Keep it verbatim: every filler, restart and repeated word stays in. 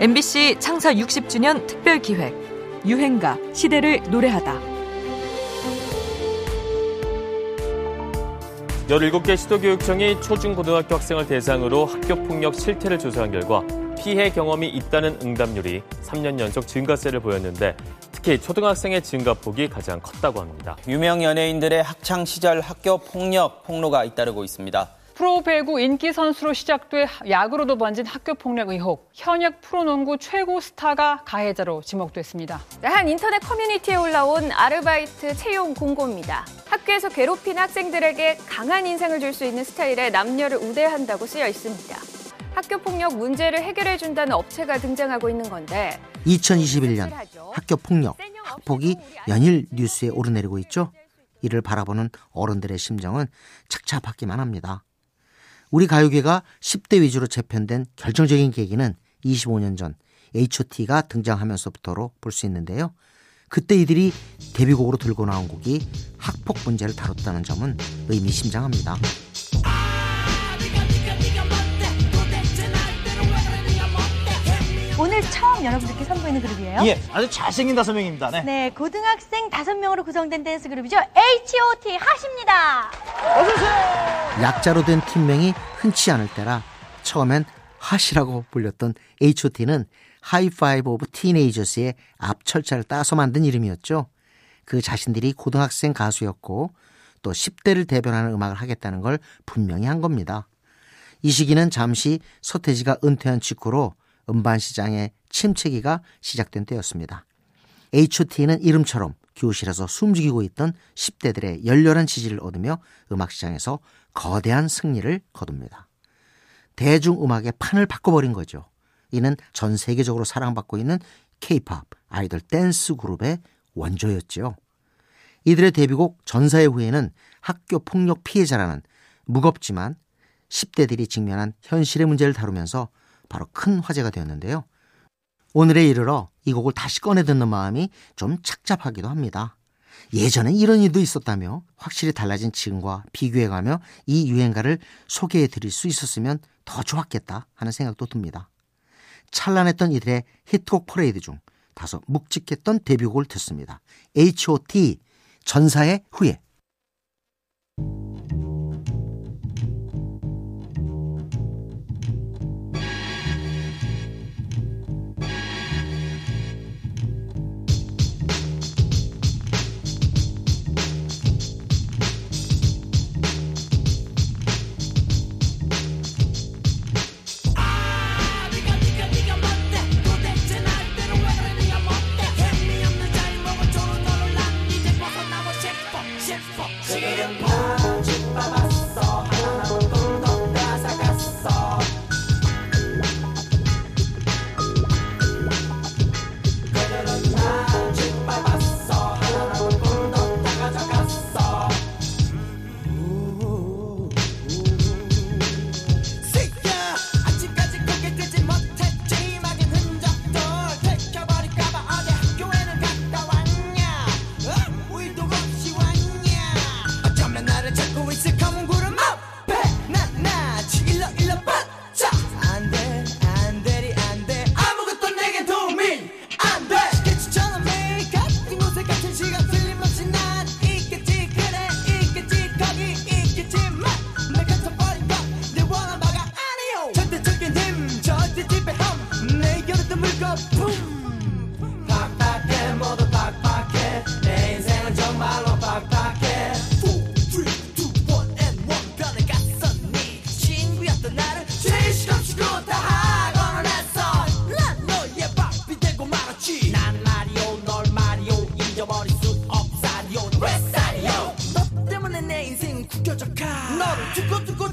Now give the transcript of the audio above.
엠비씨 창사 육십 주년 특별기획 유행가 시대를 노래하다. 열일곱 개 시도교육청이 초중고등학교 학생을 대상으로 학교폭력 실태를 조사한 결과 피해 경험이 있다는 응답률이 삼 년 연속 증가세를 보였는데 특히 초등학생의 증가폭이 가장 컸다고 합니다. 유명 연예인들의 학창시절 학교폭력 폭로가 잇따르고 있습니다. 프로배구 인기 선수로 시작돼 야구로도 번진 학교폭력 의혹, 현역 프로농구 최고 스타가 가해자로 지목됐습니다. 한 인터넷 커뮤니티에 올라온 아르바이트 채용 공고입니다. 학교에서 괴롭힌 학생들에게 강한 인상을 줄 수 있는 스타일의 남녀를 우대한다고 쓰여 있습니다. 학교폭력 문제를 해결해준다는 업체가 등장하고 있는 건데 이천이십일 년 학교폭력, 학폭이 연일 뉴스에 오르내리고 있죠. 이를 바라보는 어른들의 심정은 착잡하기만 합니다. 우리 가요계가 십 대 위주로 재편된 결정적인 계기는 이십오 년 전 에이치 오.T가 등장하면서부터로 볼 수 있는데요. 그때 이들이 데뷔곡으로 들고 나온 곡이 학폭 문제를 다뤘다는 점은 의미심장합니다. 오늘 처음 여러분들께 선보이는 그룹이에요? 예, 아주 잘생긴 다섯 명입니다. 네, 네 고등학생 다섯 명으로 구성된 댄스 그룹이죠. 에이치 오.T 하십니다. 어서오세요. 약자로 된 팀명이 흔치 않을 때라 처음엔 핫이라고 불렸던 에이치 오.T는 하이파이브 오브 티네이저스의 앞철자를 따서 만든 이름이었죠. 그 자신들이 고등학생 가수였고 또 십 대를 대변하는 음악을 하겠다는 걸 분명히 한 겁니다. 이 시기는 잠시 서태지가 은퇴한 직후로 음반 시장의 침체기가 시작된 때였습니다. 에이치 오.T는 이름처럼 교실에서 숨죽이고 있던 십 대들의 열렬한 지지를 얻으며 음악 시장에서 거대한 승리를 거둡니다. 대중음악의 판을 바꿔버린 거죠. 이는 전 세계적으로 사랑받고 있는 K-팝 아이돌 댄스 그룹의 원조였지요. 이들의 데뷔곡 전사의 후예는 학교 폭력 피해자라는 무겁지만 십 대들이 직면한 현실의 문제를 다루면서 바로 큰 화제가 되었는데요. 오늘에 이르러 이 곡을 다시 꺼내 듣는 마음이 좀 착잡하기도 합니다. 예전엔 이런 일도 있었다며 확실히 달라진 지금과 비교해가며 이 유행가를 소개해드릴 수 있었으면 더 좋았겠다 하는 생각도 듭니다. 찬란했던 이들의 히트곡 퍼레이드 중 다소 묵직했던 데뷔곡을 듣습니다. 에이치 오.T 전사의 후예.